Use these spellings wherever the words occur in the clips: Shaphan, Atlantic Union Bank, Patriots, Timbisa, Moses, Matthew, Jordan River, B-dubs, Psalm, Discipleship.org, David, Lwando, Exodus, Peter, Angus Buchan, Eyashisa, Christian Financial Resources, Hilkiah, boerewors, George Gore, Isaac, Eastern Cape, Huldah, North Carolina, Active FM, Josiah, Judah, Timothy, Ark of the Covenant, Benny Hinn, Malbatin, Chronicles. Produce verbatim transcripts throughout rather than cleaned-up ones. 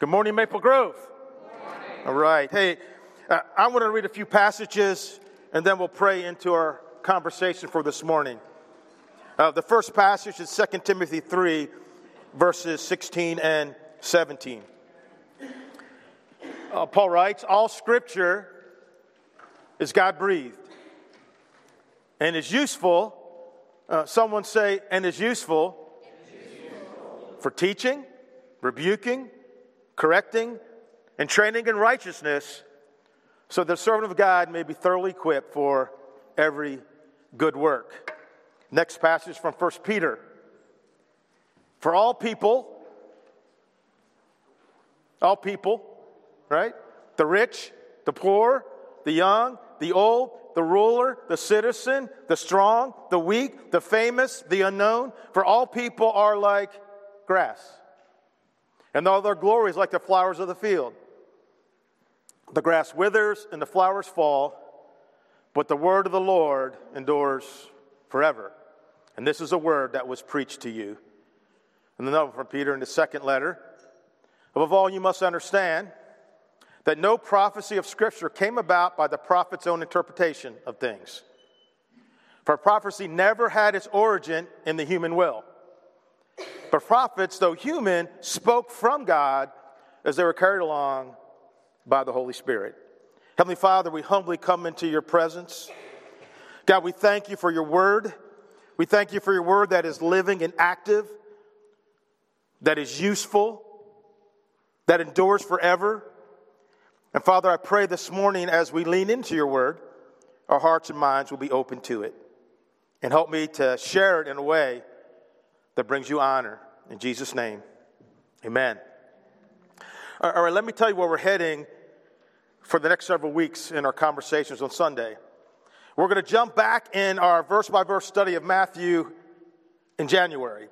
Good morning, Maple Grove. Good morning. All right. Hey, uh, I want to read a few passages, and then we'll pray into our conversation for this morning. Uh, the first passage is Second Timothy three, verses sixteen and seventeen. Uh, Paul writes, "All Scripture is God-breathed and is useful." Uh, someone say, "and is useful," and is useful for teaching, rebuking, correcting, and training in righteousness, so the servant of God may be thoroughly equipped for every good work. Next passage from First Peter. For all people, all people, right? The rich, the poor, the young, the old, the ruler, the citizen, the strong, the weak, the famous, the unknown, for all people are like grass, and all their glory is like the flowers of the field. The grass withers and the flowers fall, but the word of the Lord endures forever. And this is a word that was preached to you. And another from Peter in the second letter. Above all, you must understand that no prophecy of Scripture came about by the prophet's own interpretation of things. For prophecy never had its origin in the human will. But prophets, though human, spoke from God as they were carried along by the Holy Spirit. Heavenly Father, we humbly come into your presence. God, we thank you for your word. We thank you for your word that is living and active, that is useful, that endures forever. And Father, I pray this morning as we lean into your word, our hearts and minds will be open to it. And help me to share it in a way that brings you honor. In Jesus' name, amen. All right, let me tell you where we're heading for the next several weeks in our conversations on Sunday. We're going to jump back in our verse-by-verse study of Matthew in January,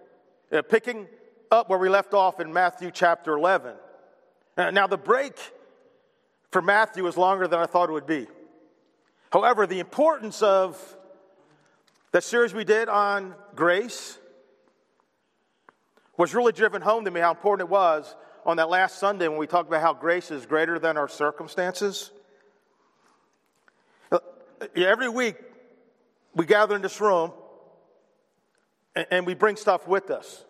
picking up where we left off in Matthew chapter eleven. Now, the break for Matthew is longer than I thought it would be. However, the importance of the series we did on grace was really driven home to me how important it was on that last Sunday when we talked about how grace is greater than our circumstances. Every week we gather in this room and we bring stuff with us,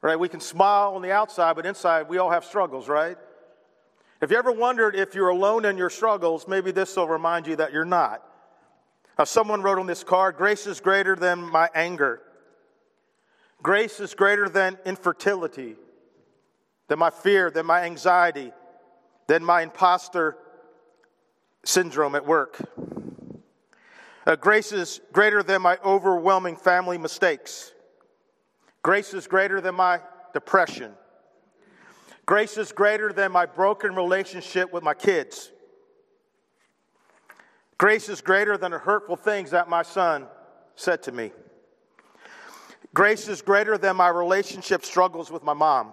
right? We can smile on the outside, but inside we all have struggles, right? If you ever wondered if you're alone in your struggles, maybe this will remind you that you're not. Now, someone wrote on this card, "Grace is greater than my anger. Grace is greater than infertility, than my fear, than my anxiety, than my imposter syndrome at work. Uh, grace is greater than my overwhelming family mistakes. Grace is greater than my depression. Grace is greater than my broken relationship with my kids. Grace is greater than the hurtful things that my son said to me. Grace is greater than my relationship struggles with my mom,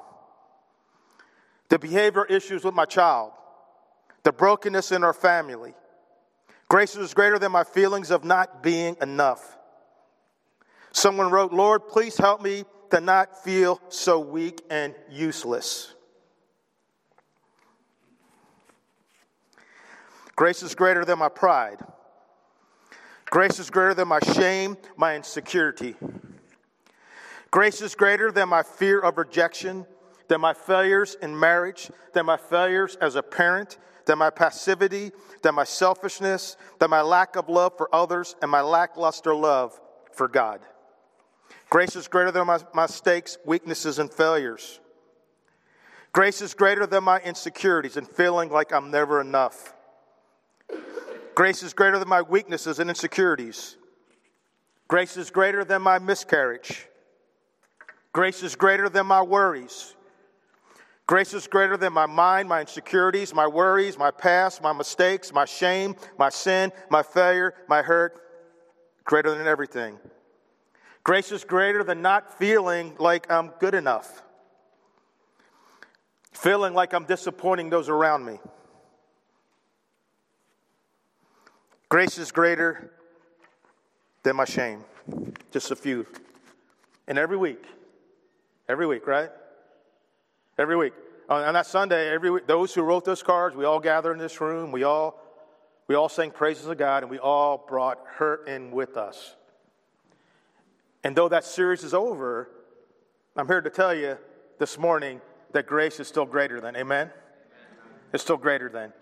the behavior issues with my child, the brokenness in our family. Grace is greater than my feelings of not being enough." Someone wrote, "Lord, please help me to not feel so weak and useless." Grace is greater than my pride. Grace is greater than my shame, my insecurity. Grace is greater than my fear of rejection, than my failures in marriage, than my failures as a parent, than my passivity, than my selfishness, than my lack of love for others, and my lackluster love for God. Grace is greater than my mistakes, weaknesses, and failures. Grace is greater than my insecurities and feeling like I'm never enough. Grace is greater than my weaknesses and insecurities. Grace is greater than my miscarriage. Grace is greater than my worries. Grace is greater than my mind, my insecurities, my worries, my past, my mistakes, my shame, my sin, my failure, my hurt. Greater than everything. Grace is greater than not feeling like I'm good enough. Feeling like I'm disappointing those around me. Grace is greater than my shame. Just a few. And every week. Every week, right? Every week. on that Sunday, every week, those who wrote those cards, we all gather in this room. We all, we all sang praises of God, and we all brought hurt in with us. And though that series is over, I'm here to tell you this morning that grace is still greater than. Amen? Amen. It's still greater than.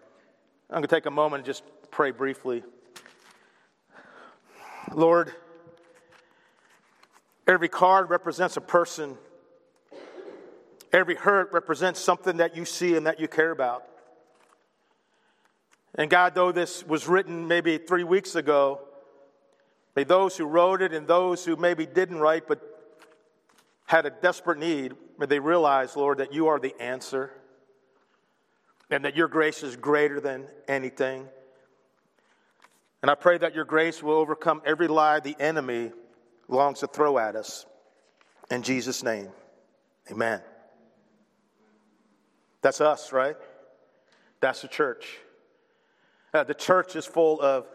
I'm going to take a moment and just pray briefly. Lord, every card represents a person. Every hurt represents something that you see and that you care about. And God, though this was written maybe three weeks ago, may those who wrote it and those who maybe didn't write but had a desperate need, may they realize, Lord, that you are the answer and that your grace is greater than anything. And I pray that your grace will overcome every lie the enemy longs to throw at us. In Jesus' name, amen. That's us, right? That's the church. Uh, the church is full of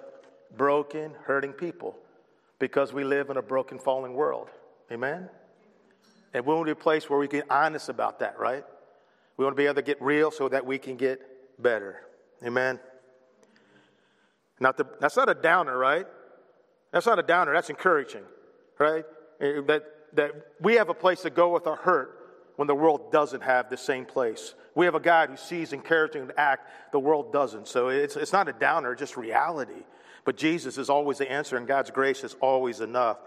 broken, hurting people because we live in a broken, fallen world. Amen? And we want to be a place where we get honest about that, right? We want to be able to get real so that we can get better. Amen? Not the, that's not a downer, right? That's not a downer. That's encouraging, right? That, that we have a place to go with our hurt when the world doesn't have the same place. We have a God who sees and cares and acts. The world doesn't. So it's, it's not a downer, just reality. But Jesus is always the answer, and God's grace is always enough.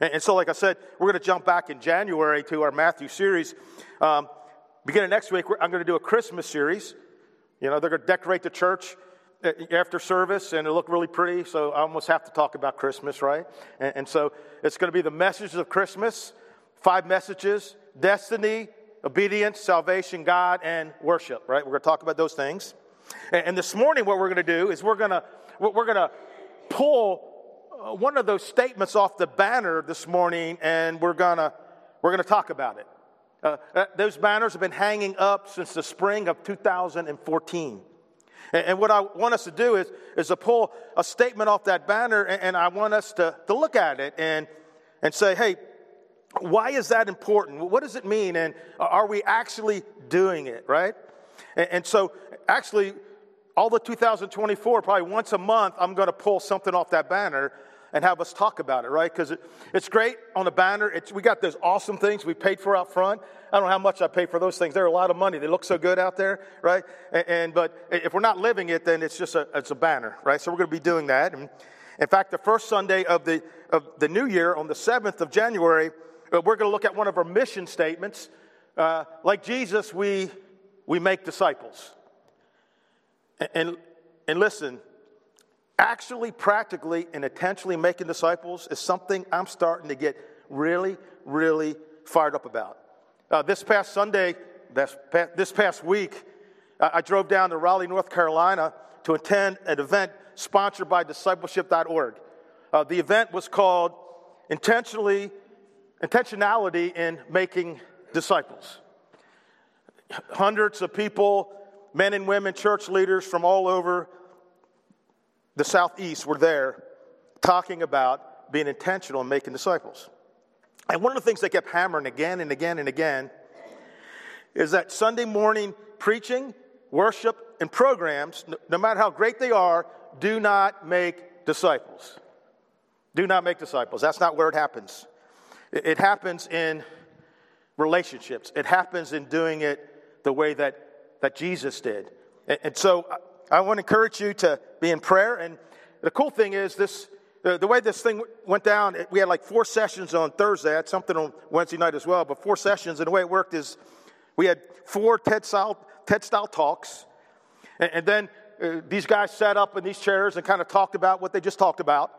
And, and so, like I said, we're going to jump back in January to our Matthew series. Um, beginning next week, I'm going to do a Christmas series. You know, they're going to decorate the church after service, and it looked really pretty, so I almost have to talk about Christmas, right? And, and so it's going to be the messages of Christmas, five messages: destiny, obedience, salvation, God, and worship, right? We're going to talk about those things. And, and this morning what we're going to do is we're going to we're going to pull one of those statements off the banner this morning, and we're going to we're going to talk about it. Uh, those banners have been hanging up since the spring of two thousand fourteen. And what I want us to do is, is to pull a statement off that banner, and, and I want us to, to look at it and, and say, hey, why is that important? What does it mean? And are we actually doing it, right? And, and so actually, all the two thousand twenty-four, probably once a month, I'm going to pull something off that banner and have us talk about it, right? Because it, it's great on the banner. It's, we got those awesome things we paid for out front. I don't know how much I paid for those things. They're a lot of money. They look so good out there, right? And, and but if we're not living it, then it's just a it's a banner, right? So we're going to be doing that. And in fact, the first Sunday of the of the new year, on the seventh of January, we're going to look at one of our mission statements. Uh, like Jesus, we we make disciples. And and, and listen. Actually, practically, and intentionally making disciples is something I'm starting to get really, really fired up about. Uh, this past Sunday, this past, this past week, uh, I drove down to Raleigh, North Carolina to attend an event sponsored by Discipleship dot org. Uh, the event was called Intentionally, Intentionality in Making Disciples. Hundreds of people, men and women, church leaders from all over the Southeast were there talking about being intentional and making disciples. And one of the things they kept hammering again and again and again is that Sunday morning preaching, worship, and programs, no matter how great they are, do not make disciples. Do not make disciples. That's not where it happens. It happens in relationships. It happens in doing it the way that, that Jesus did. And so I want to encourage you to be in prayer. And the cool thing is this, the, the way this thing went down, we had like four sessions on Thursday. I had something on Wednesday night as well, but four sessions. And the way it worked is we had four TED-style, TED-style talks. And, and then uh, these guys sat up in these chairs and kind of talked about what they just talked about.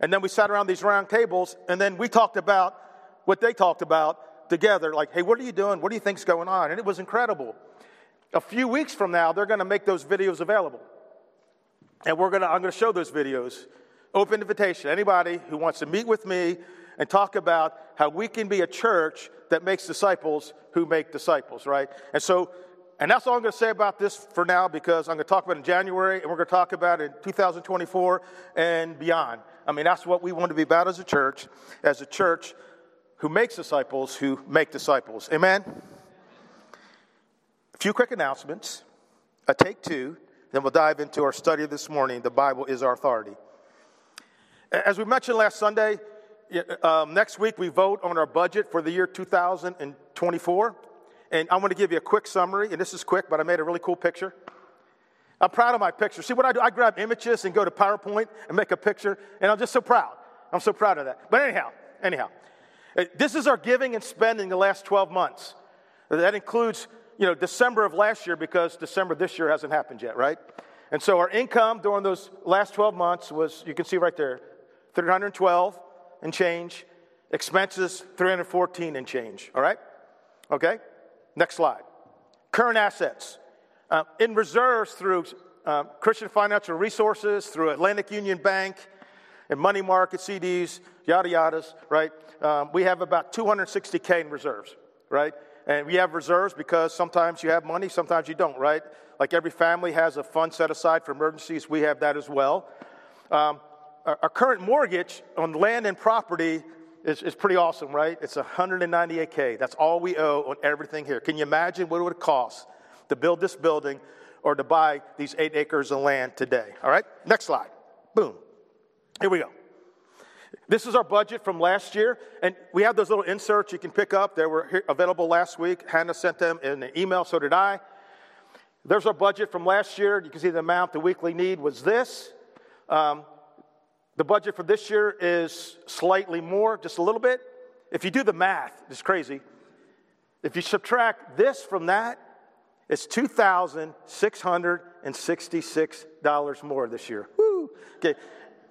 And then we sat around these round tables, and then we talked about what they talked about together. Like, hey, what are you doing? What do you think's going on? And it was incredible. A few weeks from now, they're going to make those videos available. And we're going to, I'm going to show those videos. Open invitation. Anybody who wants to meet with me and talk about how we can be a church that makes disciples who make disciples, right? And so, and that's all I'm going to say about this for now, because I'm going to talk about it in January, and we're going to talk about it in two thousand twenty-four and beyond. I mean, that's what we want to be about as a church, as a church who makes disciples who make disciples. Amen? few quick announcements, a take two, then we'll dive into our study this morning. The Bible is our authority. As we mentioned last Sunday, um, next week we vote on our budget for the year two thousand twenty-four. And I'm going to give you a quick summary, and this is quick, but I made a really cool picture. I'm proud of my picture. See what I do? I grab images and go to PowerPoint and make a picture, and I'm just so proud. I'm so proud of that. But anyhow, anyhow, this is our giving and spending the last twelve months. That includes, you know, December of last year, because December this year hasn't happened yet, right? And so our income during those last twelve months was, you can see right there, three hundred twelve and change. Expenses, three hundred fourteen and change, all right? Okay? Next slide. Current assets. Uh, in reserves through uh, Christian Financial Resources, through Atlantic Union Bank, and money market, C Ds, yada, yadas, right? Um, we have about two hundred sixty thousand in reserves, right? And we have reserves because sometimes you have money, sometimes you don't, right? Like every family has a fund set aside for emergencies. We have that as well. Um, our, our current mortgage on land and property is, is pretty awesome, right? It's one hundred ninety-eight thousand. That's all we owe on everything here. Can you imagine what it would cost to build this building or to buy these eight acres of land today? All right, next slide. Boom. Here we go. This is our budget from last year, and we have those little inserts you can pick up. They were available last week. Hannah sent them in an email, so did I. There's our budget from last year. You can see the amount the weekly need was this. Um, the budget for this year is slightly more, just a little bit. If you do the math, it's crazy. If you subtract this from that, it's two thousand six hundred sixty-six dollars more this year. Woo! Okay.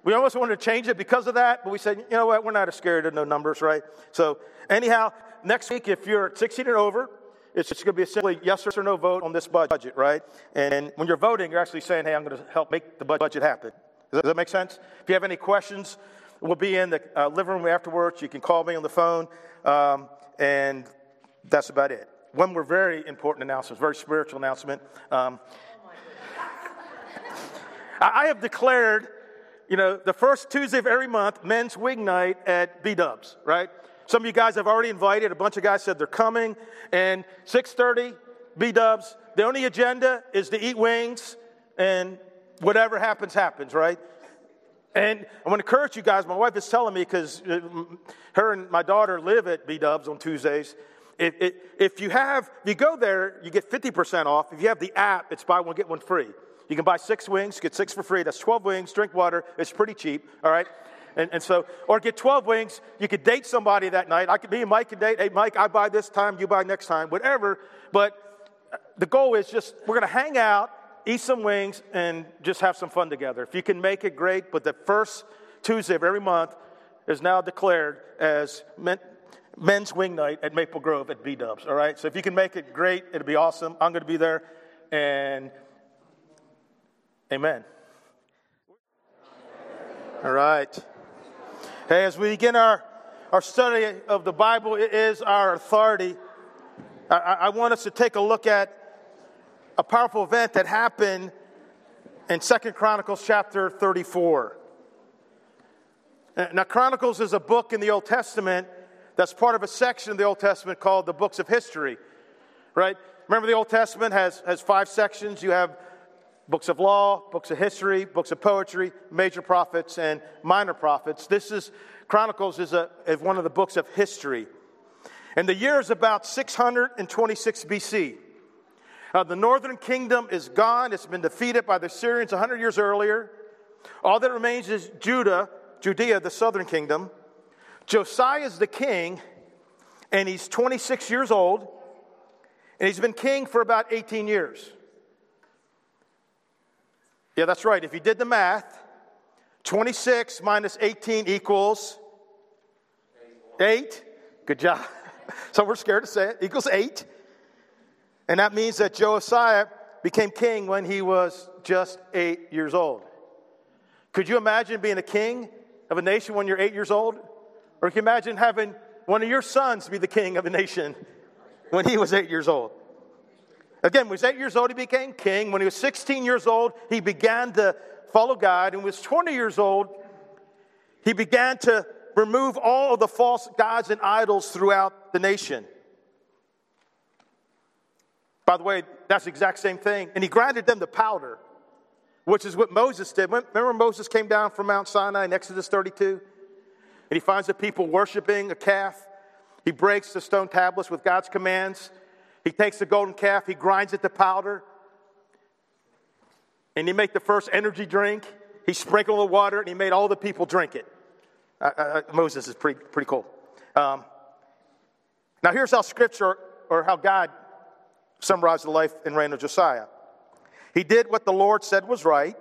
We almost wanted to change it because of that, but we said, you know what, we're not as scared of no numbers, right? So anyhow, next week, if you're sixteen and over, it's just going to be a simply yes or no vote on this budget, right? And when you're voting, you're actually saying, hey, I'm going to help make the budget happen. Does that make sense? If you have any questions, we'll be in the uh, living room afterwards. You can call me on the phone, um, and that's about it. One more very important announcement, very spiritual announcement. Um, I have declared... You know, the first Tuesday of every month, men's wig night at B-dubs, right? Some of you guys have already invited. A bunch of guys said they're coming. And six thirty, B-dubs. The only agenda is to eat wings, and whatever happens, happens, right? And I want to encourage you guys. My wife is telling me, because her and my daughter live at B-dubs on Tuesdays. If, if, if you have, if you go there, you get fifty percent off. If you have the app, it's buy one, get one free. You can buy six wings, get six for free. That's twelve wings, drink water. It's pretty cheap, all right? And, and so, or get twelve wings. You could date somebody that night. I could be Mike and date. Hey, Mike, I buy this time, you buy next time, whatever. But the goal is just we're going to hang out, eat some wings, and just have some fun together. If you can make it, great. But the first Tuesday of every month is now declared as men, men's wing night at Maple Grove at B-Dubs, all right? So if you can make it, great. It'll be awesome. I'm going to be there. And... amen. All right. Hey, as we begin our, our study of the Bible, it is our authority. I, I want us to take a look at a powerful event that happened in Second Chronicles chapter thirty-four. Now, Chronicles is a book in the Old Testament that's part of a section of the Old Testament called the Books of History, right? Remember, the Old Testament has, has five sections. You have books of law, books of history, books of poetry, major prophets, and minor prophets. This is, Chronicles is, a, is one of the books of history. And the year is about six hundred twenty-six B C. Uh, the northern kingdom is gone. It's been defeated by the Syrians one hundred years earlier. All that remains is Judah, Judea, the southern kingdom. Josiah is the king, and he's twenty-six years old, and he's been king for about eighteen years. Yeah, that's right. If you did the math, twenty-six minus eighteen equals eight. Good job. Some were scared to say it. Equals eight. And that means that Josiah became king when he was just eight years old. Could you imagine being a king of a nation when you're eight years old? Or can you imagine having one of your sons be the king of a nation when he was eight years old? Again, when he was eight years old, he became king. When he was sixteen years old, he began to follow God. And when he was twenty years old, he began to remove all of the false gods and idols throughout the nation. By the way, that's the exact same thing. And he grinded them to powder, which is what Moses did. Remember Moses came down from Mount Sinai in Exodus thirty-two? And he finds the people worshiping a calf. He breaks the stone tablets with God's commands. He takes the golden calf. He grinds it to powder. And he made the first energy drink. He sprinkled the water, and he made all the people drink it. Uh, uh, Moses is pretty, pretty cool. Um, now, here's how Scripture, or how God summarized the life and reign of Josiah. He did what the Lord said was right.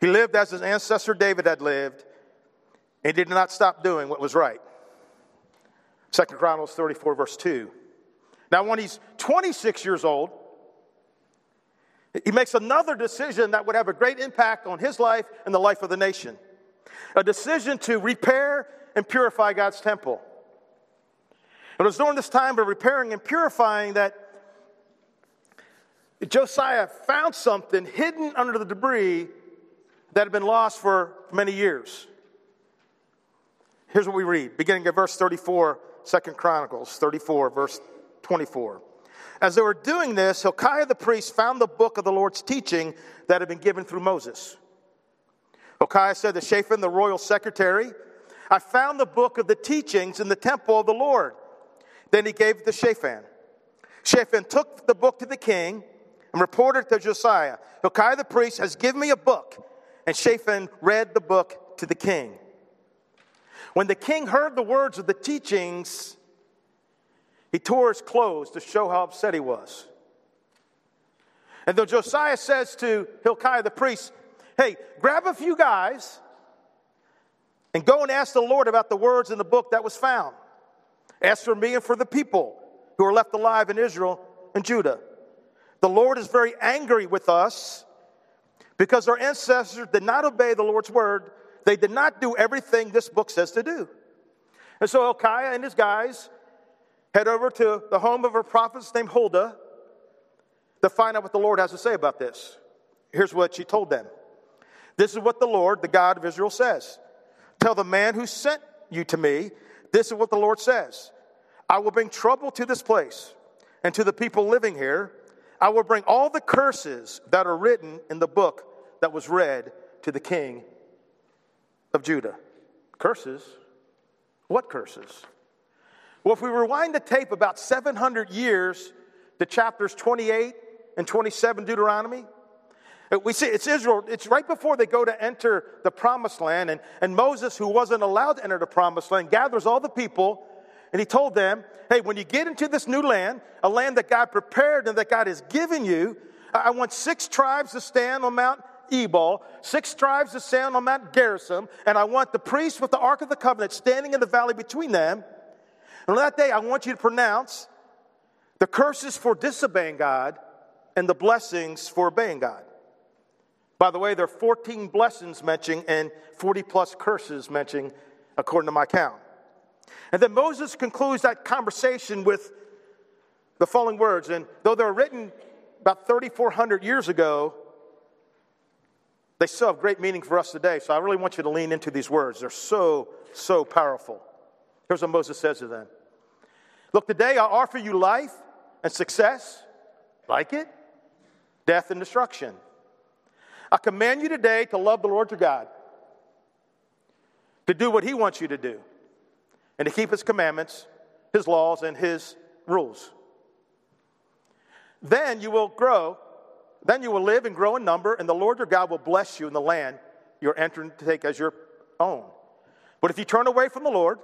He lived as his ancestor David had lived, and did not stop doing what was right. Second Chronicles thirty-four, verse two. Now, when he's twenty-six years old, he makes another decision that would have a great impact on his life and the life of the nation. A decision to repair and purify God's temple. And it was during this time of repairing and purifying that Josiah found something hidden under the debris that had been lost for many years. Here's what we read, beginning at verse thirty-four, Second Chronicles thirty-four, verse twenty-four. As they were doing this, Hilkiah the priest found the book of the Lord's teaching that had been given through Moses. Hilkiah said to Shaphan, the royal secretary, I found the book of the teachings in the temple of the Lord. Then he gave it to Shaphan. Shaphan took the book to the king and reported to Josiah. Hilkiah the priest has given me a book. And Shaphan read the book to the king. When the king heard the words of the teachings, he tore his clothes to show how upset he was. And though Josiah says to Hilkiah the priest, hey, grab a few guys and go and ask the Lord about the words in the book that was found. Ask for me and for the people who are left alive in Israel and Judah. The Lord is very angry with us because our ancestors did not obey the Lord's word. They did not do everything this book says to do. And so Hilkiah and his guys head over to the home of a prophetess named Huldah to find out what the Lord has to say about this. Here's what she told them. This is what the Lord, the God of Israel, says. Tell the man who sent you to me, this is what the Lord says. I will bring trouble to this place and to the people living here. I will bring all the curses that are written in the book that was read to the king of Judah. Curses? What curses? Well, if we rewind the tape about seven hundred years to chapters twenty-eight and twenty-seven Deuteronomy, we see it's Israel. It's right before they go to enter the promised land. And, and Moses, who wasn't allowed to enter the promised land, gathers all the people. And he told them, hey, when you get into this new land, a land that God prepared and that God has given you, I want six tribes to stand on Mount Ebal, six tribes to stand on Mount Gerizim, and I want the priests with the Ark of the Covenant standing in the valley between them. And on that day, I want you to pronounce the curses for disobeying God and the blessings for obeying God. By the way, there are fourteen blessings mentioned and forty-plus curses mentioned, according to my count. And then Moses concludes that conversation with the following words. And though they were written about thirty-four hundred years ago, they still have great meaning for us today. So I really want you to lean into these words. They're so, so powerful. Here's what Moses says to them. Look, today I offer you life and success, like it, death and destruction. I command you today to love the Lord your God, to do what he wants you to do, and to keep his commandments, his laws, and his rules. Then you will grow, then you will live and grow in number, and the Lord your God will bless you in the land you're entering to take as your own. But if you turn away from the Lord,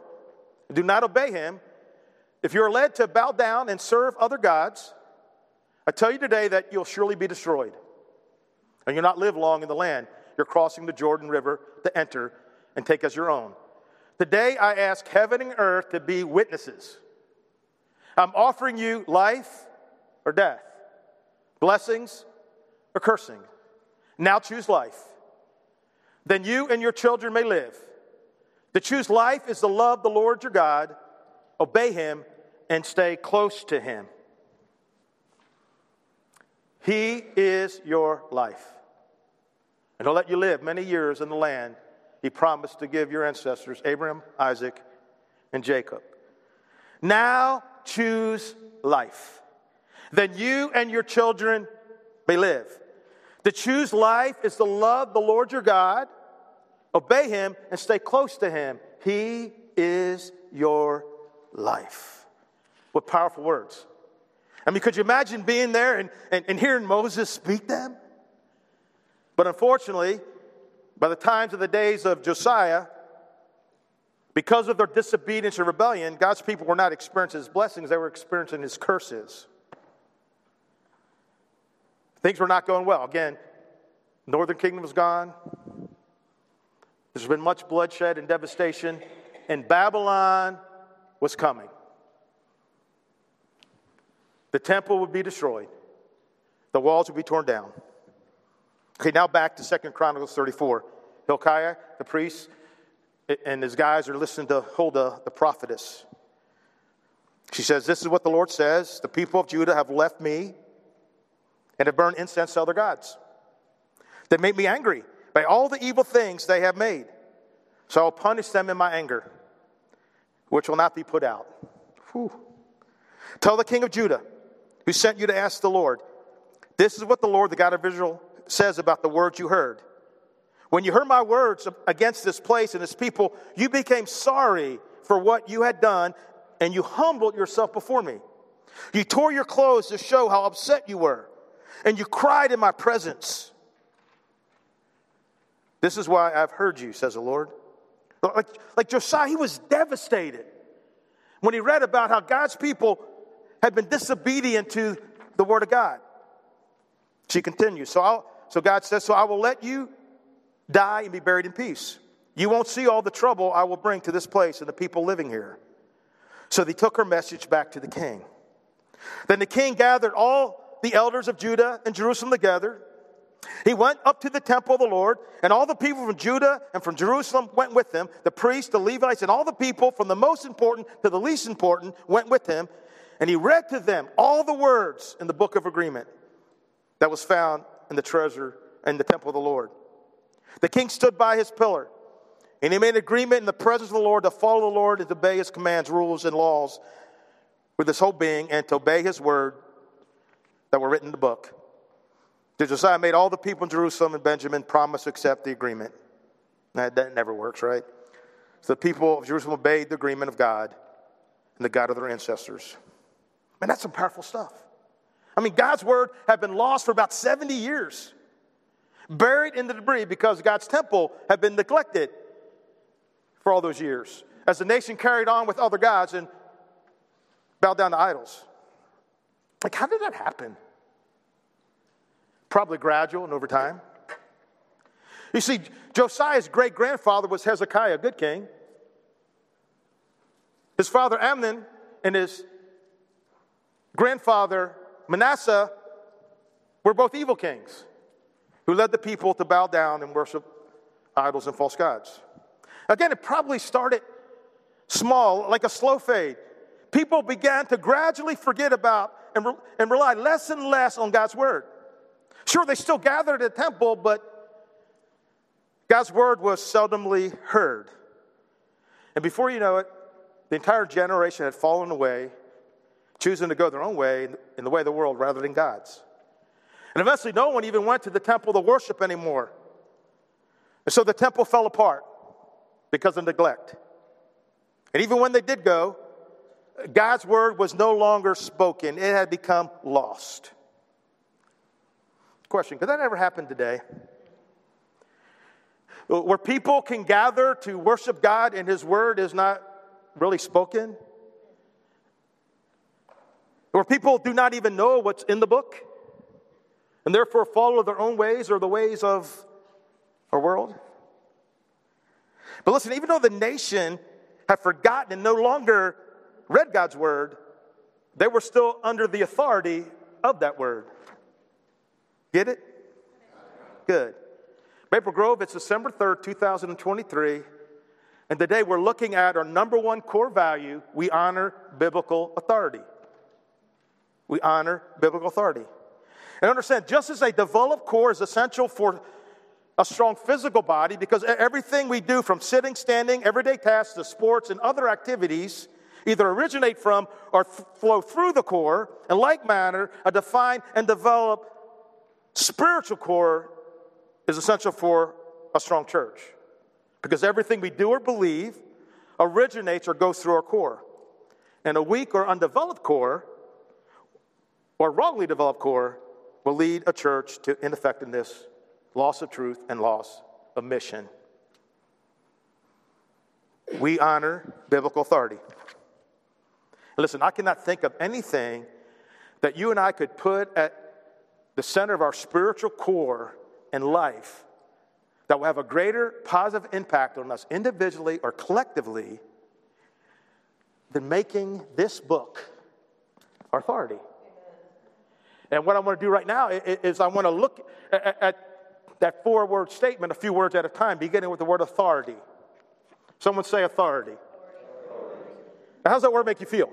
do not obey him. If you are led to bow down and serve other gods, I tell you today that you'll surely be destroyed. And you'll not live long in the land. You're crossing the Jordan River to enter and take as your own. Today I ask heaven and earth to be witnesses. I'm offering you life or death, blessings or cursing. Now choose life. Then you and your children may live. To choose life is to love the Lord your God, obey him, and stay close to him. He is your life. And he'll let you live many years in the land he promised to give your ancestors, Abraham, Isaac, and Jacob. Now choose life. then you and your children may live. To choose life is to love the Lord your God, obey him, and stay close to him. He is your life. What powerful words. I mean, could you imagine being there and, and, and hearing Moses speak them? But unfortunately, by the times of the days of Josiah, because of their disobedience and rebellion, God's people were not experiencing his blessings, they were experiencing his curses. Things were not going well. Again, northern kingdom was gone. There's been much bloodshed and devastation, and Babylon was coming. The temple would be destroyed. The walls would be torn down. Okay, now back to Second Chronicles thirty-four. Hilkiah, the priest, and his guys are listening to Huldah, the prophetess. She says, this is what the Lord says. The people of Judah have left me and have burned incense to other gods. They make me angry by all the evil things they have made. So I will punish them in my anger, which will not be put out. Whew. Tell the king of Judah, who sent you to ask the Lord, this is what the Lord, the God of Israel, says about the words you heard. When you heard my words against this place and this people, you became sorry for what you had done, and you humbled yourself before me. You tore your clothes to show how upset you were, and you cried in my presence. This is why I've heard you, says the Lord. Like, like Josiah, he was devastated when he read about how God's people had been disobedient to the word of God. She continues, so, I'll, so God says, so I will let you die and be buried in peace. You won't see all the trouble I will bring to this place and the people living here. So they took her message back to the king. Then the king gathered all the elders of Judah and Jerusalem together. He went up to the temple of the Lord, and all the people from Judah and from Jerusalem went with him. The priests, the Levites, and all the people from the most important to the least important went with him. And he read to them all the words in the book of agreement that was found in the treasure in the temple of the Lord. The king stood by his pillar, and he made agreement in the presence of the Lord to follow the Lord and to obey his commands, rules, and laws with his whole being, and to obey his word that were written in the book. Josiah made all the people in Jerusalem and Benjamin promise to accept the agreement. That, that never works, right? So the people of Jerusalem obeyed the agreement of God and the God of their ancestors. Man, that's some powerful stuff. I mean, God's word had been lost for about seventy years, buried in the debris because God's temple had been neglected for all those years as the nation carried on with other gods and bowed down to idols. Like, how did that happen? Probably gradual and over time. You see, Josiah's great-grandfather was Hezekiah, a good king. His father Amnon and his grandfather Manasseh were both evil kings who led the people to bow down and worship idols and false gods. Again, it probably started small, like a slow fade. People began to gradually forget about and, re- and rely less and less on God's word. Sure, they still gathered at the temple, but God's word was seldomly heard. And before you know it, the entire generation had fallen away, choosing to go their own way in the way of the world rather than God's. And eventually, no one even went to the temple to worship anymore. And so the temple fell apart because of neglect. And even when they did go, God's word was no longer spoken. It had become lost. Question, could that ever happen today? Where people can gather to worship God and his word is not really spoken? Where people do not even know what's in the book and therefore follow their own ways or the ways of our world? But listen, even though the nation had forgotten and no longer read God's word, they were still under the authority of that word. Get it? Good. Maple Grove, it's December third, twenty twenty-three. And today we're looking at our number one core value. We honor biblical authority. We honor biblical authority. And understand, just as a developed core is essential for a strong physical body, because everything we do from sitting, standing, everyday tasks to sports and other activities either originate from or f- flow through the core. In like manner, a defined and developed spiritual core is essential for a strong church, because everything we do or believe originates or goes through our core. And a weak or undeveloped core or wrongly developed core will lead a church to ineffectiveness, loss of truth, and loss of mission. We honor biblical authority. Listen, I cannot think of anything that you and I could put at the center of our spiritual core in life that will have a greater positive impact on us individually or collectively than making this book our authority. And what I want to do right now is I want to look at that four-word statement a few words at a time, beginning with the word authority. Someone say authority. Authority. Now, how does that word make you feel?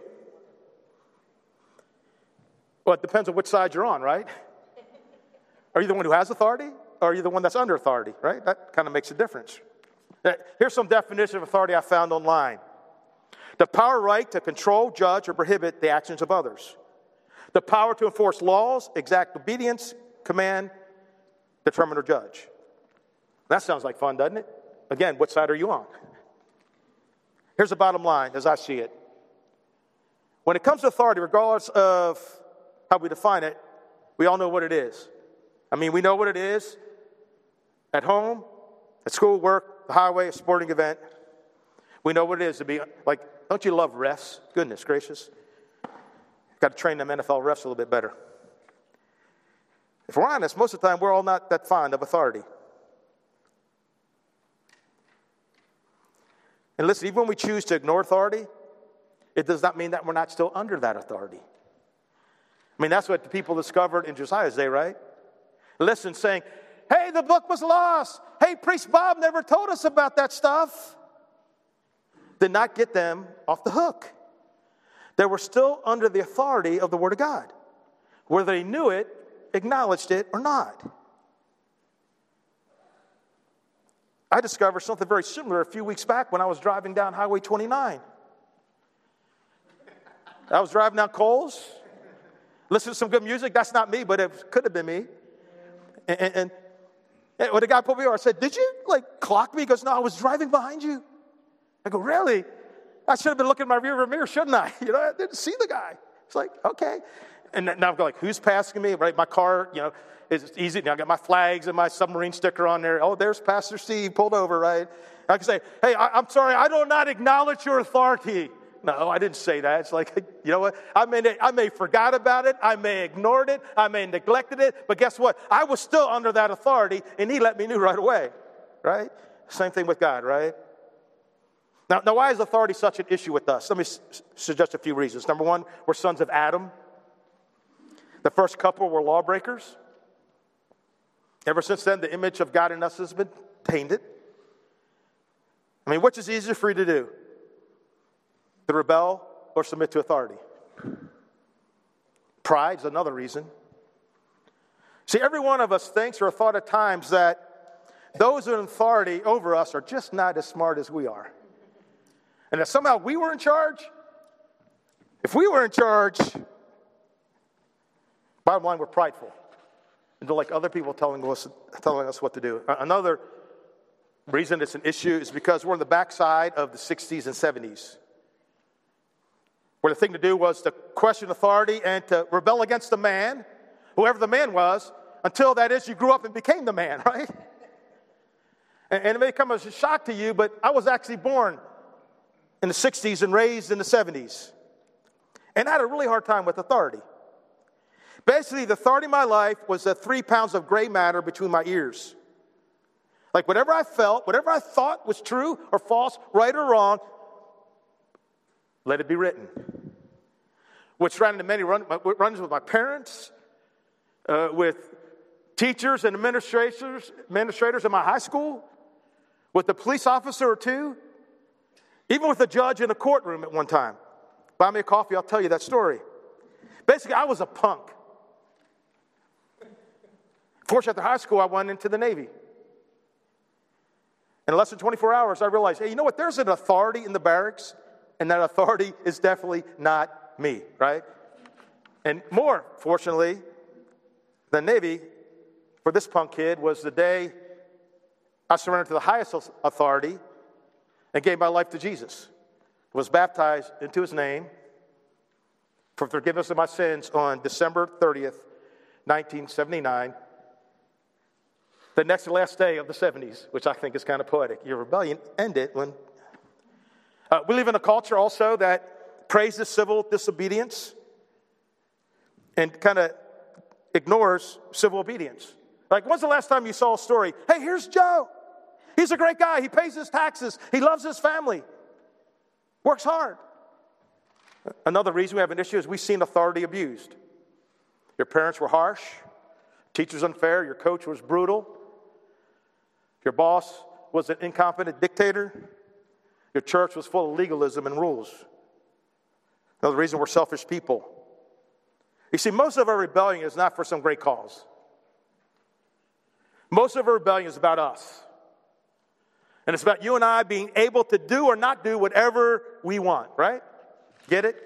Well, it depends on which side you're on, right? Are you the one who has authority, or are you the one that's under authority, right? That kind of makes a difference. Here's some definition of authority I found online. The power right to control, judge, or prohibit the actions of others. The power to enforce laws, exact obedience, command, determine, or judge. That sounds like fun, doesn't it? Again, what side are you on? Here's the bottom line as I see it. When it comes to authority, regardless of how we define it, we all know what it is. I mean, we know what it is at home, at school, work, the highway, a sporting event. We know what it is to be like, don't you love refs? Goodness gracious. Got to train them N F L refs a little bit better. If we're honest, most of the time we're all not that fond of authority. And listen, even when we choose to ignore authority, it does not mean that we're not still under that authority. I mean, that's what the people discovered in Josiah's day, right? Listen, saying, hey, the book was lost. Hey, Priest Bob never told us about that stuff. Did not get them off the hook. They were still under the authority of the Word of God, whether they knew it, acknowledged it, or not. I discovered something very similar a few weeks back when I was driving down Highway twenty-nine. I was driving down Coles, listening to some good music. That's not me, but it could have been me. And, and, and when the guy pulled me over, I said, did you, like, clock me? He goes, no, I was driving behind you. I go, really? I should have been looking in my rearview mirror, shouldn't I? You know, I didn't see the guy. It's like, okay. And now I'm like, who's passing me? Right, my car, you know, is easy. Now I got my flags and my submarine sticker on there. Oh, there's Pastor Steve pulled over, right? I can say, hey, I, I'm sorry, I do not acknowledge your authority. No, I didn't say that. It's like, you know what? I may I may forgot about it. I may ignored it. I may neglected it. But guess what? I was still under that authority, and he let me know right away, right? Same thing with God, right? Now, now, why is authority such an issue with us? Let me su- suggest a few reasons. Number one, we're sons of Adam. The first couple were lawbreakers. Ever since then, the image of God in us has been tainted. I mean, which is easier for you to do? To rebel or submit to authority? Pride's another reason. See, every one of us thinks or thought at times that those in authority over us are just not as smart as we are. And if somehow we were in charge, if we were in charge, bottom line, we're prideful. And don't like other people telling us, telling us what to do. Another reason it's an issue is because we're on the backside of the sixties and seventies, where the thing to do was to question authority and to rebel against the man, whoever the man was, until, that is, you grew up and became the man, right? And it may come as a shock to you, but I was actually born in the sixties and raised in the seventies. And I had a really hard time with authority. Basically, the authority in my life was the three pounds of gray matter between my ears. Like whatever I felt, whatever I thought was true or false, right or wrong, let it be written. Which ran into many run, runs with my parents, uh, with teachers and administrators, administrators in my high school, with a police officer or two, even with a judge in a courtroom at one time. Buy me a coffee, I'll tell you that story. Basically, I was a punk. Fortunately, after high school, I went into the Navy. In less than twenty-four hours, I realized, hey, you know what? There's an authority in the barracks and that authority is definitely not me, right? And more fortunately than maybe for this punk kid was the day I surrendered to the highest authority and gave my life to Jesus. Was baptized into his name for forgiveness of my sins on December thirtieth, nineteen seventy-nine, the next and last day of the seventies, which I think is kind of poetic. Your rebellion ended when... Uh, we live in a culture also that praises civil disobedience and kind of ignores civil obedience. Like, when's the last time you saw a story? Hey, here's Joe. He's a great guy. He pays his taxes. He loves his family. Works hard. Another reason we have an issue is we've seen authority abused. Your parents were harsh. Teachers unfair. Your coach was brutal. Your boss was an incompetent dictator. Your church was full of legalism and rules. Another reason we're selfish people. You see, most of our rebellion is not for some great cause. Most of our rebellion is about us. And it's about you and I being able to do or not do whatever we want, right? Get it?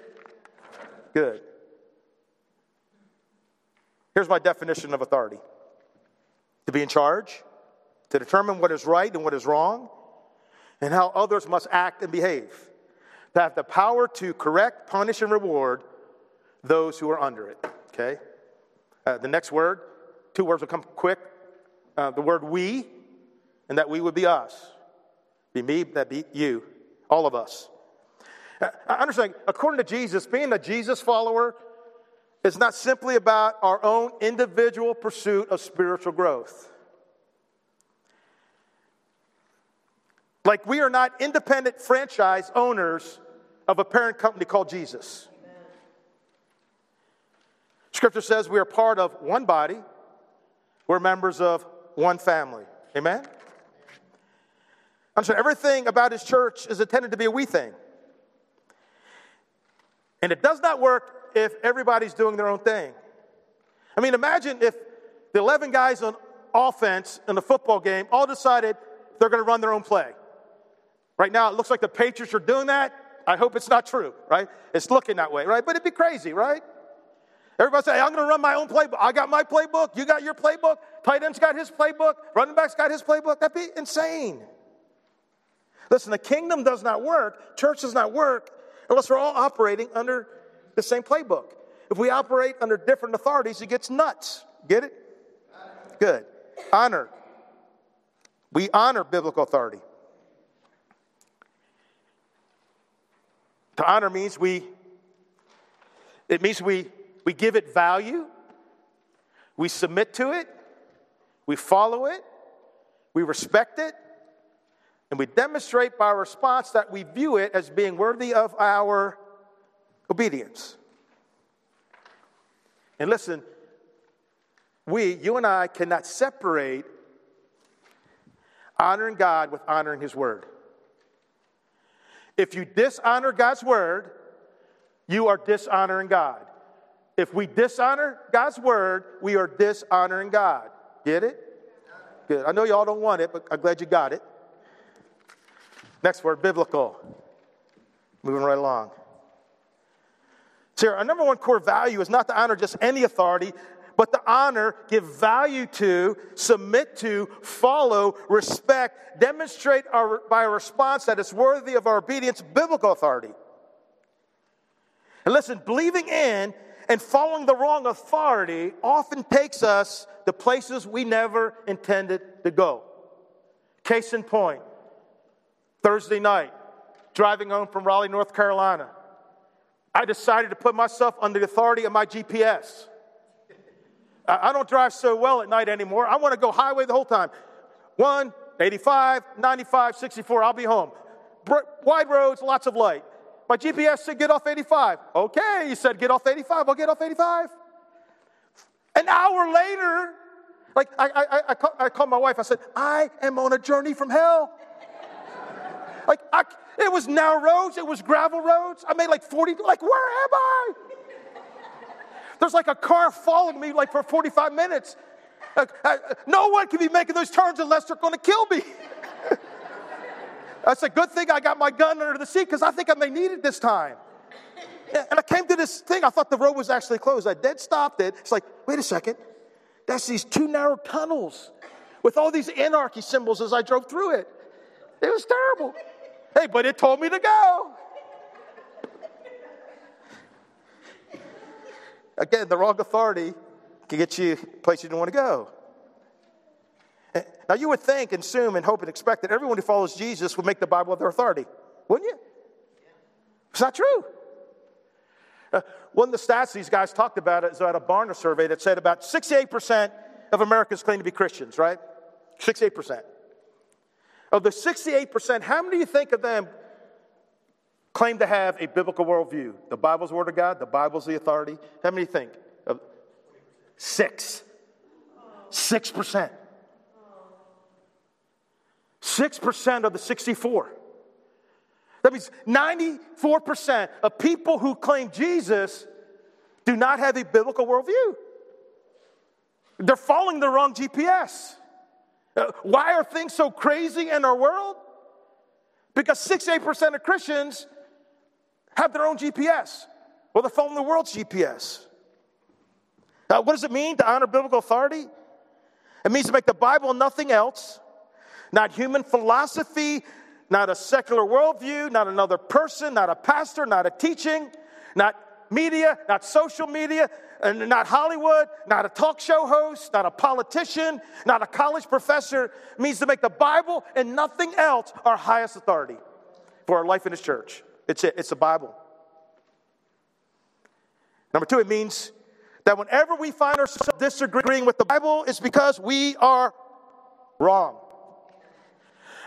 Good. Here's my definition of authority. To be in charge, to determine what is right and what is wrong, and how others must act and behave. To have the power to correct, punish, and reward those who are under it, okay? Uh, the next word, two words will come quick. Uh, the word we, and that we would be us. Be me, that be you, all of us. I understand, according to Jesus, being a Jesus follower is not simply about our own individual pursuit of spiritual growth. Like, we are not independent franchise owners of a parent company called Jesus. Amen. Scripture says we are part of one body. We're members of one family. Amen? I'm sure everything about his church is intended to be a we thing. And it does not work if everybody's doing their own thing. I mean, imagine if the eleven guys on offense in the football game all decided they're going to run their own play. Right now, it looks like the Patriots are doing that. I hope it's not true, right? It's looking that way, right? But it'd be crazy, right? Everybody say, hey, I'm going to run my own playbook. I got my playbook. You got your playbook. Tight end's got his playbook. Running back's got his playbook. That'd be insane. Listen, the kingdom does not work. Church does not work unless we're all operating under the same playbook. If we operate under different authorities, it gets nuts. Get it? Good. Honor. We honor biblical authority. To honor means we, it means we, We give it value, we submit to it, we follow it, we respect it, and we demonstrate by our response that we view it as being worthy of our obedience. And listen, we, you and I, cannot separate honoring God with honoring his word. If you dishonor God's word, you are dishonoring God. If we dishonor God's word, we are dishonoring God. Get it? Good. I know y'all don't want it, but I'm glad you got it. Next word, biblical. Moving right along. So our number one core value is not to honor just any authority, but to honor, give value to, submit to, follow, respect, demonstrate our, by a response that is worthy of our obedience, biblical authority. And listen, believing in and following the wrong authority often takes us to places we never intended to go. Case in point, Thursday night, driving home from Raleigh, North Carolina, I decided to put myself under the authority of my G P S. I don't drive so well at night anymore. I want to go highway the whole time. one, eighty-five, ninety-five, sixty-four, I'll be home. Wide roads, lots of light. My G P S said, get off eighty-five. Okay, he said, get off eighty-five. I'll get off eighty-five. An hour later, like, I, I, I, call, I called my wife. I said, I am on a journey from hell. like, I, it was narrow roads. It was gravel roads. I made like forty. Like, where am I? There's like a car following me like for forty-five minutes. Like, I, no one can be making those turns unless they're going to kill me. That's a good thing I got my gun under the seat because I think I may need it this time. And I came to this thing. I thought the road was actually closed. I dead stopped it. It's like, wait a second. That's these two narrow tunnels with all these anarchy symbols as I drove through it. It was terrible. Hey, but it told me to go. Again, the wrong authority can get you a place you don't want to go. Now, you would think, and assume, and hope, and expect that everyone who follows Jesus would make the Bible their authority. Wouldn't you? It's not true. Uh, one of the stats these guys talked about is about a Barna survey that said about sixty-eight percent of Americans claim to be Christians, right? sixty-eight percent. Of the sixty-eight percent, how many do you think of them claim to have a biblical worldview? The Bible's the Word of God. The Bible's the authority. How many think? Six. Six percent. Six percent of the sixty-four. That means ninety-four percent of people who claim Jesus do not have a biblical worldview. They're following the wrong G P S. Why are things so crazy in our world? Because sixty-eight percent of Christians have their own G P S. Well, they're following the world's G P S. Now, what does it mean to honor biblical authority? It means to make the Bible nothing else, not human philosophy, not a secular worldview, not another person, not a pastor, not a teaching, not media, not social media, and not Hollywood, not a talk show host, not a politician, not a college professor. It means to make the Bible and nothing else our highest authority for our life in His church. It's it. It's the Bible. Number two, it means that whenever we find ourselves disagreeing with the Bible, it's because we are wrong.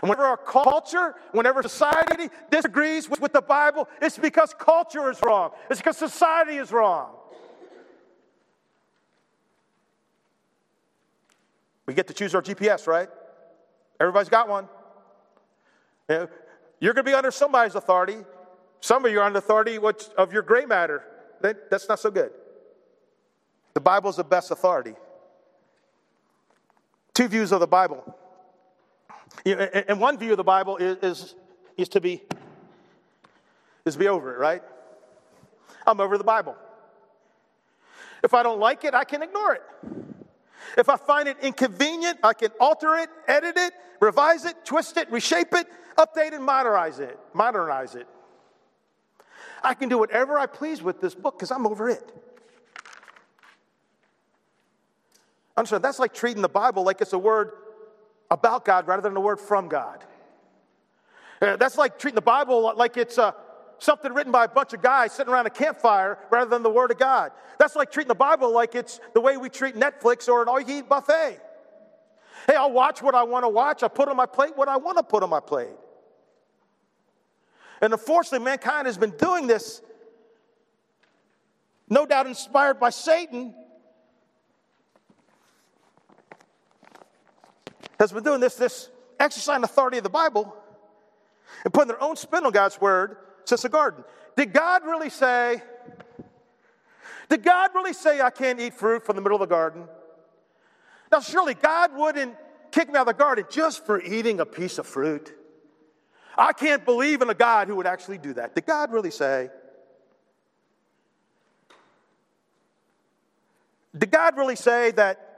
And whenever our culture, whenever society disagrees with, with the Bible, it's because culture is wrong. It's because society is wrong. We get to choose our G P S, right? Everybody's got one. You know, you're going to be under somebody's authority. Some of you are under the authority of your gray matter. That's not so good. The Bible is the best authority. Two views of the Bible. You know, and one view of the Bible is, is, is, to be, is to be over it, right? I'm over the Bible. If I don't like it, I can ignore it. If I find it inconvenient, I can alter it, edit it, revise it, twist it, reshape it, update and modernize it. Modernize it. I can do whatever I please with this book because I'm over it. Understand, that's like treating the Bible like it's a word about God rather than a word from God. Uh, that's like treating the Bible like it's uh, something written by a bunch of guys sitting around a campfire rather than the Word of God. That's like treating the Bible like it's the way we treat Netflix or an all-you-eat buffet. Hey, I'll watch what I want to watch. I'll put on my plate what I want to put on my plate. And unfortunately, mankind has been doing this, no doubt inspired by Satan, has been doing this, this exercising authority of the Bible and putting their own spin on God's word since the garden. Did God really say, did God really say I can't eat fruit from the middle of the garden? Now, surely God wouldn't kick me out of the garden just for eating a piece of fruit. I can't believe in a God who would actually do that. Did God really say? Did God really say that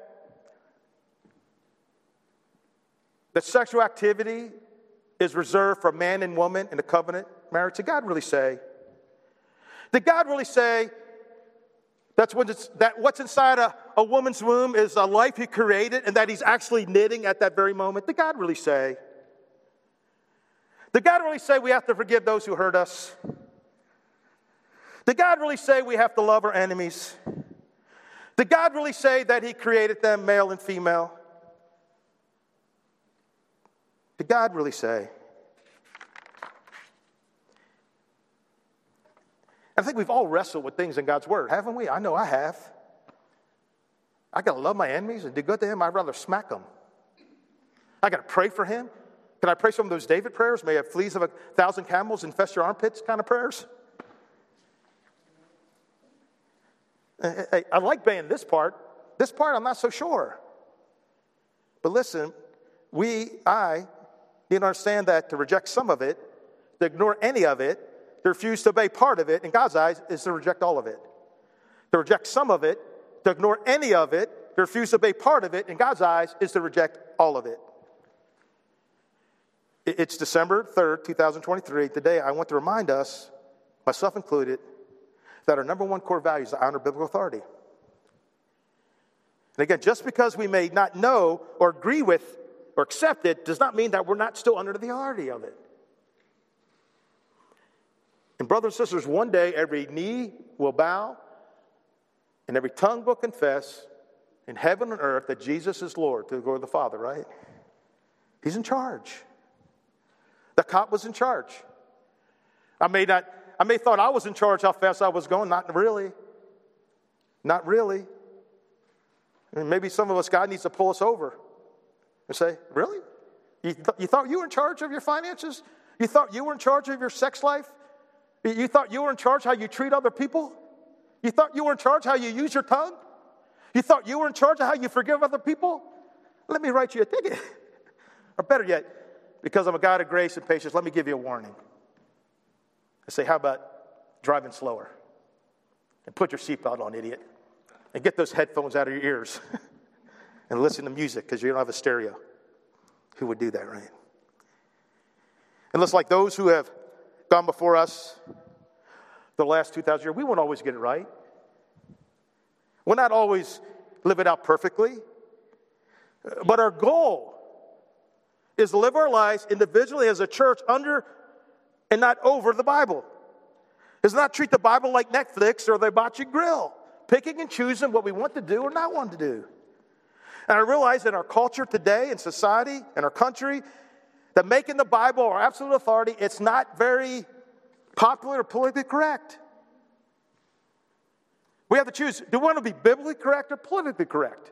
that sexual activity is reserved for man and woman in the covenant marriage? Did God really say? Did God really say that's when it's, that what's inside a, a woman's womb is a life He created and that He's actually knitting at that very moment? Did God really say? Did God really say we have to forgive those who hurt us? Did God really say we have to love our enemies? Did God really say that He created them male and female? Did God really say? I think we've all wrestled with things in God's Word, haven't we? I know I have. I got to love my enemies and do good to him. I'd rather smack them. I got to pray for him. Can I pray some of those David prayers? May I have fleas of a thousand camels infest your armpits kind of prayers? I, I, I like being this part. This part, I'm not so sure. But listen, we, I, You don't understand that to reject some of it, to ignore any of it, to refuse to obey part of it, in God's eyes, is to reject all of it. To reject some of it, to ignore any of it, to refuse to obey part of it, in God's eyes, is to reject all of it. It's December third, twenty twenty-three. Today, I want to remind us, myself included, that our number one core value is to honor biblical authority. And again, just because we may not know or agree with or accept it does not mean that we're not still under the authority of it. And brothers and sisters, one day every knee will bow and every tongue will confess in heaven and earth that Jesus is Lord to the glory of the Father, right? He's in charge. The cop was in charge. I may not, I may thought I was in charge how fast I was going. Not really. Not really. I mean, maybe some of us, God needs to pull us over and say, really? You, th- you thought you were in charge of your finances? You thought you were in charge of your sex life? You thought you were in charge how you treat other people? You thought you were in charge how you use your tongue? You thought you were in charge of how you forgive other people? Let me write you a ticket. Or better yet, because I'm a God of grace and patience, let me give you a warning. I say, how about driving slower? And put your seatbelt on, idiot. And get those headphones out of your ears. And listen to music, because you don't have a stereo. Who would do that, right? And it's like those who have gone before us the last two thousand years, we won't always get it right. We'll not always live it out perfectly. But our goal is to live our lives individually as a church under and not over the Bible. It's not treat the Bible like Netflix or the Hibachi Grill, picking and choosing what we want to do or not want to do. And I realize in our culture today, in society, in our country, that making the Bible our absolute authority, it's not very popular or politically correct. We have to choose, do we want to be biblically correct or politically correct?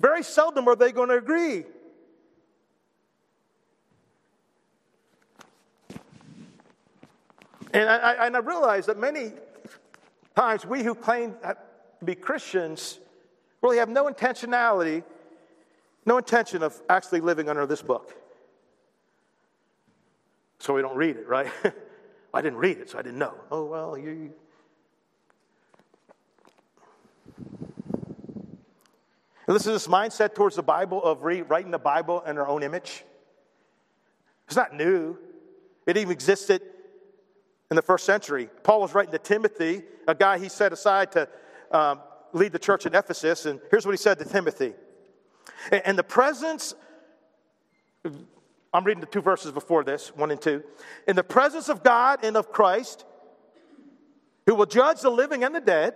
Very seldom are they going to agree. And I, and I realize that many times we who claim to be Christians really have no intentionality, no intention of actually living under this book. So we don't read it, right? I didn't read it, so I didn't know. Oh, well, you... And this is this mindset towards the Bible of rewriting the Bible in our own image. It's not new. It even existed in the first century. Paul was writing to Timothy, a guy he set aside to um, lead the church in Ephesus. And here's what he said to Timothy. And the presence, I'm reading the two verses before this, one and two. In the presence of God and of Christ, who will judge the living and the dead,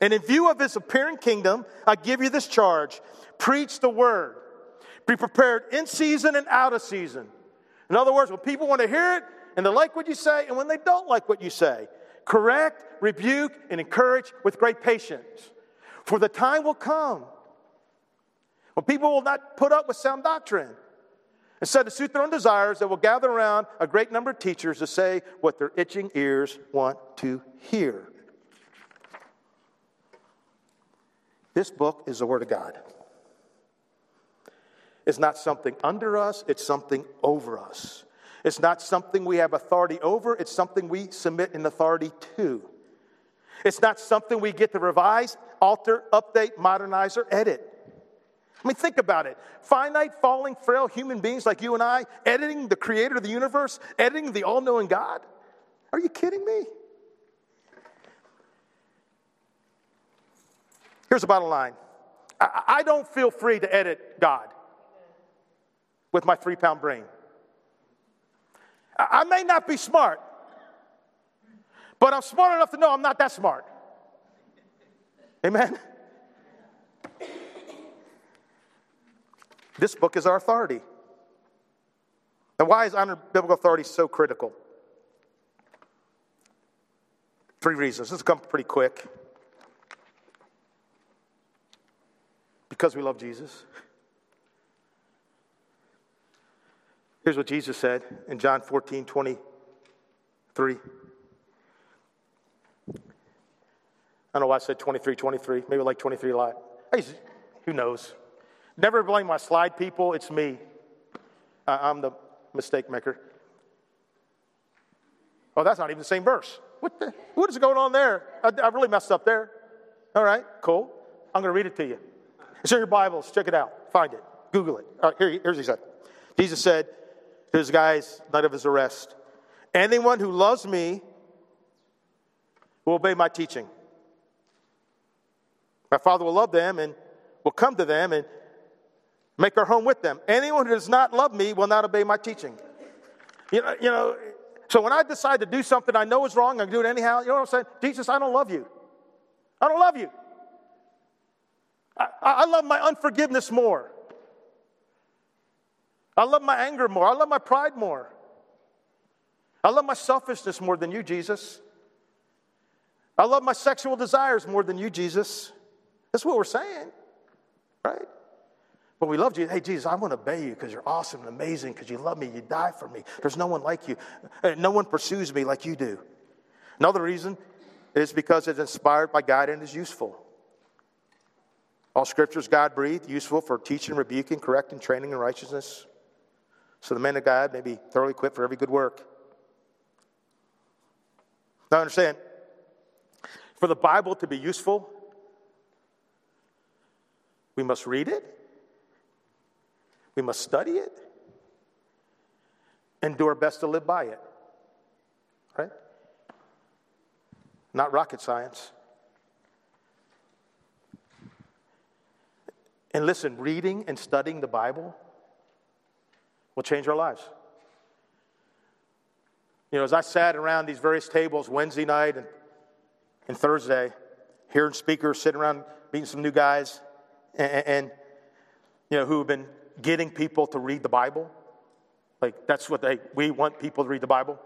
and in view of his appearing kingdom, I give you this charge. Preach the word. Be prepared in season and out of season. In other words, when people want to hear it, and they like what you say, and when they don't like what you say, correct, rebuke, and encourage with great patience. For the time will come when people will not put up with sound doctrine. Instead, to suit their own desires, they will gather around a great number of teachers to say what their itching ears want to hear. This book is the Word of God. It's not something under us, it's something over us. It's not something we have authority over. It's something we submit in authority to. It's not something we get to revise, alter, update, modernize, or edit. I mean, think about it. Finite, falling, frail human beings like you and I, editing the creator of the universe, editing the all-knowing God? Are you kidding me? Here's the bottom line. I, I don't feel free to edit God with my three-pound brain. I may not be smart, but I'm smart enough to know I'm not that smart. Amen? This book is our authority. And why is honor biblical authority so critical? Three reasons. This will come pretty quick. Because we love Jesus. Here's what Jesus said in John fourteen twenty-three. I don't know why I said twenty-three, twenty-three. Maybe I like twenty-three a lot. I used to, who knows? Never blame my slide people. It's me. I'm the mistake maker. Oh, that's not even the same verse. What the, what is going on there? I, I really messed up there. All right, cool. I'm going to read it to you. It's in your Bibles. Check it out. Find it. Google it. All right, here, here's what he said. Jesus said to his guys, night of his arrest, anyone who loves me will obey my teaching. My Father will love them and will come to them and make our home with them. Anyone who does not love me will not obey my teaching. You know, you know, so when I decide to do something I know is wrong, I can do it anyhow. You know what I'm saying? Jesus, I don't love you. I don't love you. I, I love my unforgiveness more. I love my anger more. I love my pride more. I love my selfishness more than you, Jesus. I love my sexual desires more than you, Jesus. That's what we're saying, right? But we love Jesus. Hey, Jesus, I want to obey you because you're awesome and amazing, because you love me, you die for me. There's no one like you. No one pursues me like you do. Another reason is because it's inspired by God and is useful. All Scripture is God-breathed, useful for teaching, rebuking, correcting, training in righteousness, so the man of God may be thoroughly equipped for every good work. Now understand, for the Bible to be useful, we must read it. We must study it and do our best to live by it, right? Not rocket science. And listen, reading and studying the Bible will change our lives. You know, as I sat around these various tables Wednesday night and, and Thursday, hearing speakers, sitting around, meeting some new guys, and, and you know, who have been getting people to read the Bible. Like, that's what they, we want people to read the Bible.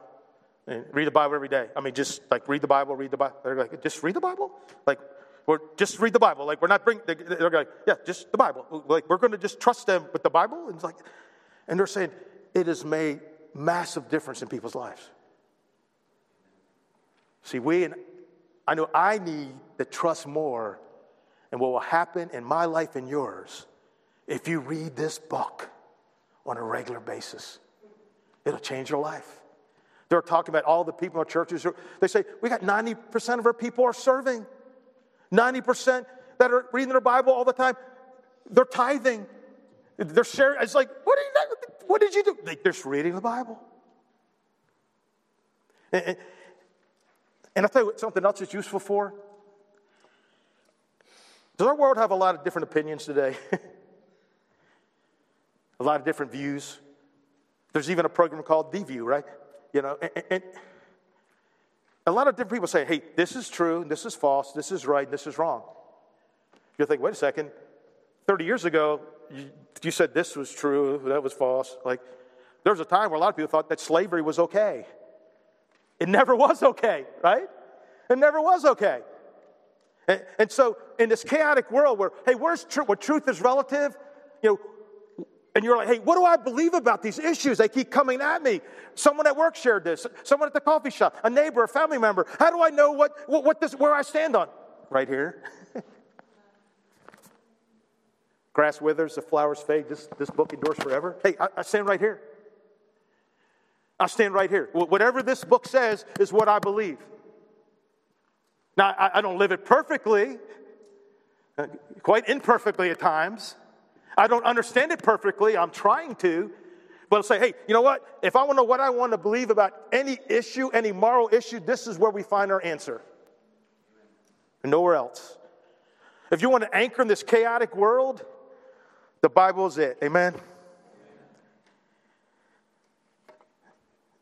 And read the Bible every day. I mean, just like read the Bible, read the Bible. They're like, just read the Bible? Like, we're just read the Bible. Like, we're not bringing, they're like, yeah, just the Bible. Like, we're going to just trust them with the Bible. And it's like, and they're saying, it has made massive difference in people's lives. See, we, and I know I need to trust more in what will happen in my life and yours. If you read this book on a regular basis, it'll change your life. They're talking about all the people in our churches. Who, they say, we got ninety percent of our people are serving. ninety percent that are reading their Bible all the time. They're tithing. They're sharing. It's like, what, are you, what did you do? They, they're just reading the Bible. And, and, and I'll tell you what, something else it's useful for. Does our world have a lot of different opinions today? A lot of different views. There's even a program called The View, right? You know, and, and a lot of different people say, hey, this is true, this is false, this is right, this is wrong. You'll think, wait a second, thirty years ago, you, you said this was true, that was false. Like, there was a time where a lot of people thought that slavery was okay. It never was okay, right? It never was okay. And, and so, in this chaotic world where, hey, where's truth? Where truth is relative, you know, and you're like, hey, what do I believe about these issues? They keep coming at me. Someone at work shared this. Someone at the coffee shop, a neighbor, a family member. How do I know what, what, what this, where I stand on? Right here. Grass withers, the flowers fade. This, this book endures forever. Hey, I, I stand right here. I stand right here. Whatever this book says is what I believe. Now, I, I don't live it perfectly, quite imperfectly at times. I don't understand it perfectly. I'm trying to. But I'll say, hey, you know what? If I want to know what I want to believe about any issue, any moral issue, this is where we find our answer. And nowhere else. If you want to anchor in this chaotic world, the Bible is it. Amen?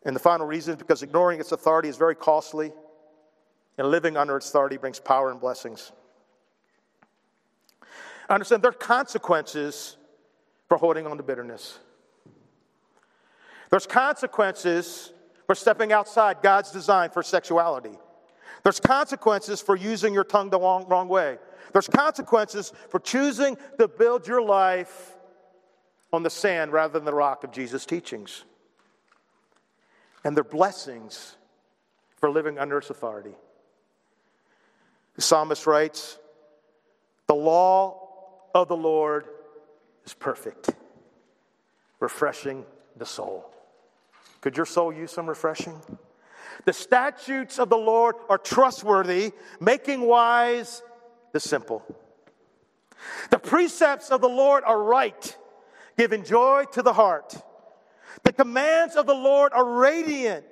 And the final reason is because ignoring its authority is very costly, and living under its authority brings power and blessings. Understand, there are consequences for holding on to bitterness. There's consequences for stepping outside God's design for sexuality. There's consequences for using your tongue the wrong, wrong way. There's consequences for choosing to build your life on the sand rather than the rock of Jesus' teachings. And there are blessings for living under its authority. The psalmist writes, the law of the Lord is perfect, refreshing the soul. Could your soul use some refreshing? The statutes of the Lord are trustworthy, making wise the simple. The precepts of the Lord are right, giving joy to the heart. The commands of the Lord are radiant,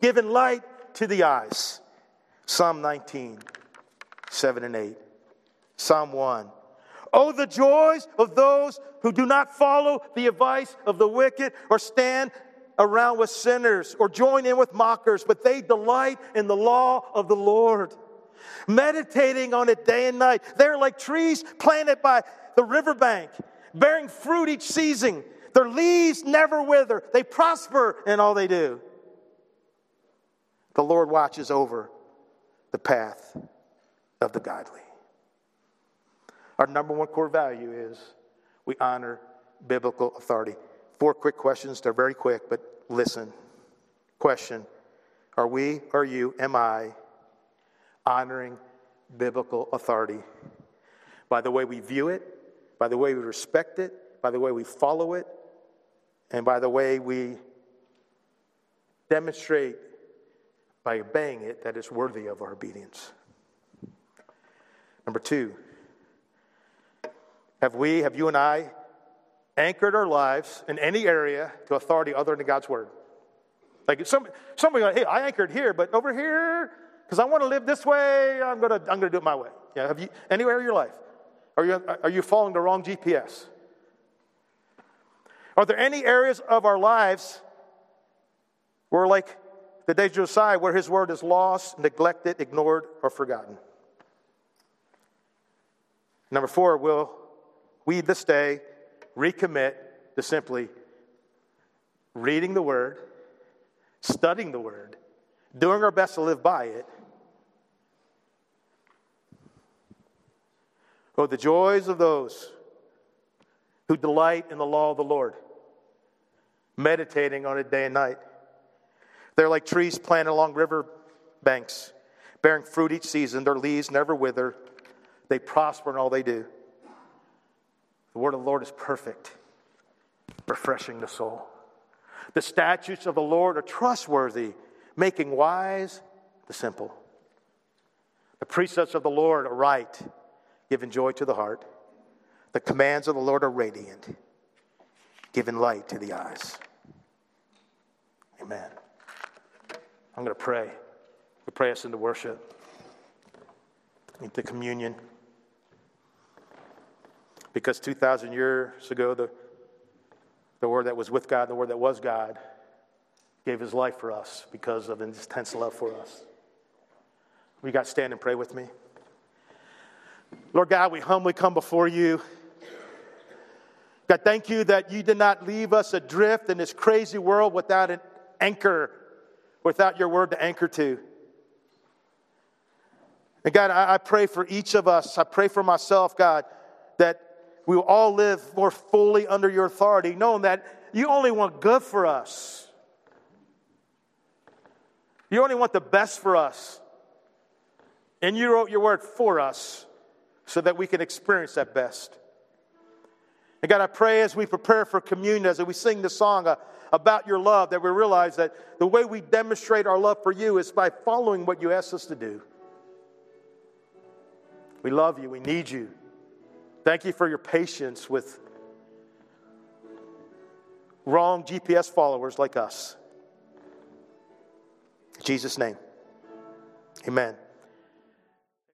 giving light to the eyes. Psalm nineteen, seven and eight. Psalm one. Oh, the joys of those who do not follow the advice of the wicked, or stand around with sinners, or join in with mockers, but they delight in the law of the Lord, meditating on it day and night. They're like trees planted by the riverbank, bearing fruit each season. Their leaves never wither. They prosper in all they do. The Lord watches over the path of the godly. Our number one core value is we honor biblical authority. Four quick questions. They're very quick, but listen. Question. Are we, are you, am I honoring biblical authority by the way we view it, by the way we respect it, by the way we follow it, and by the way we demonstrate by obeying it that it's worthy of our obedience? Number two, have we, have you and I anchored our lives in any area to authority other than God's word? Like some, somebody like, hey, I anchored here, but over here, because I want to live this way, I'm gonna I'm gonna do it my way. Yeah, have you anywhere in your life? Are you are you following the wrong G P S? Are there any areas of our lives where, like the days of Josiah, where his word is lost, neglected, ignored, or forgotten? Number four, will we this day recommit to simply reading the word, studying the word, doing our best to live by it? Oh, the joys of those who delight in the law of the Lord, meditating on it day and night. They're like trees planted along river banks, bearing fruit each season. Their leaves never wither. They prosper in all they do. The word of the Lord is perfect, refreshing the soul. The statutes of the Lord are trustworthy, making wise the simple. The precepts of the Lord are right, giving joy to the heart. The commands of the Lord are radiant, giving light to the eyes. Amen. I'm going to pray. We pray us into worship, into communion. Because two thousand years ago, the, the word that was with God, the word that was God, gave his life for us because of his intense love for us. We got to stand and pray with me. Lord God, we humbly come before you. God, thank you that you did not leave us adrift in this crazy world without an anchor, without your word to anchor to. And God, I, I pray for each of us. I pray for myself, God, that we will all live more fully under your authority, knowing that you only want good for us. You only want the best for us. And you wrote your word for us so that we can experience that best. And God, I pray as we prepare for communion, as we sing the song about your love, that we realize that the way we demonstrate our love for you is by following what you asked us to do. We love you. We need you. Thank you for your patience with wrong G P S followers like us. In Jesus' name, amen.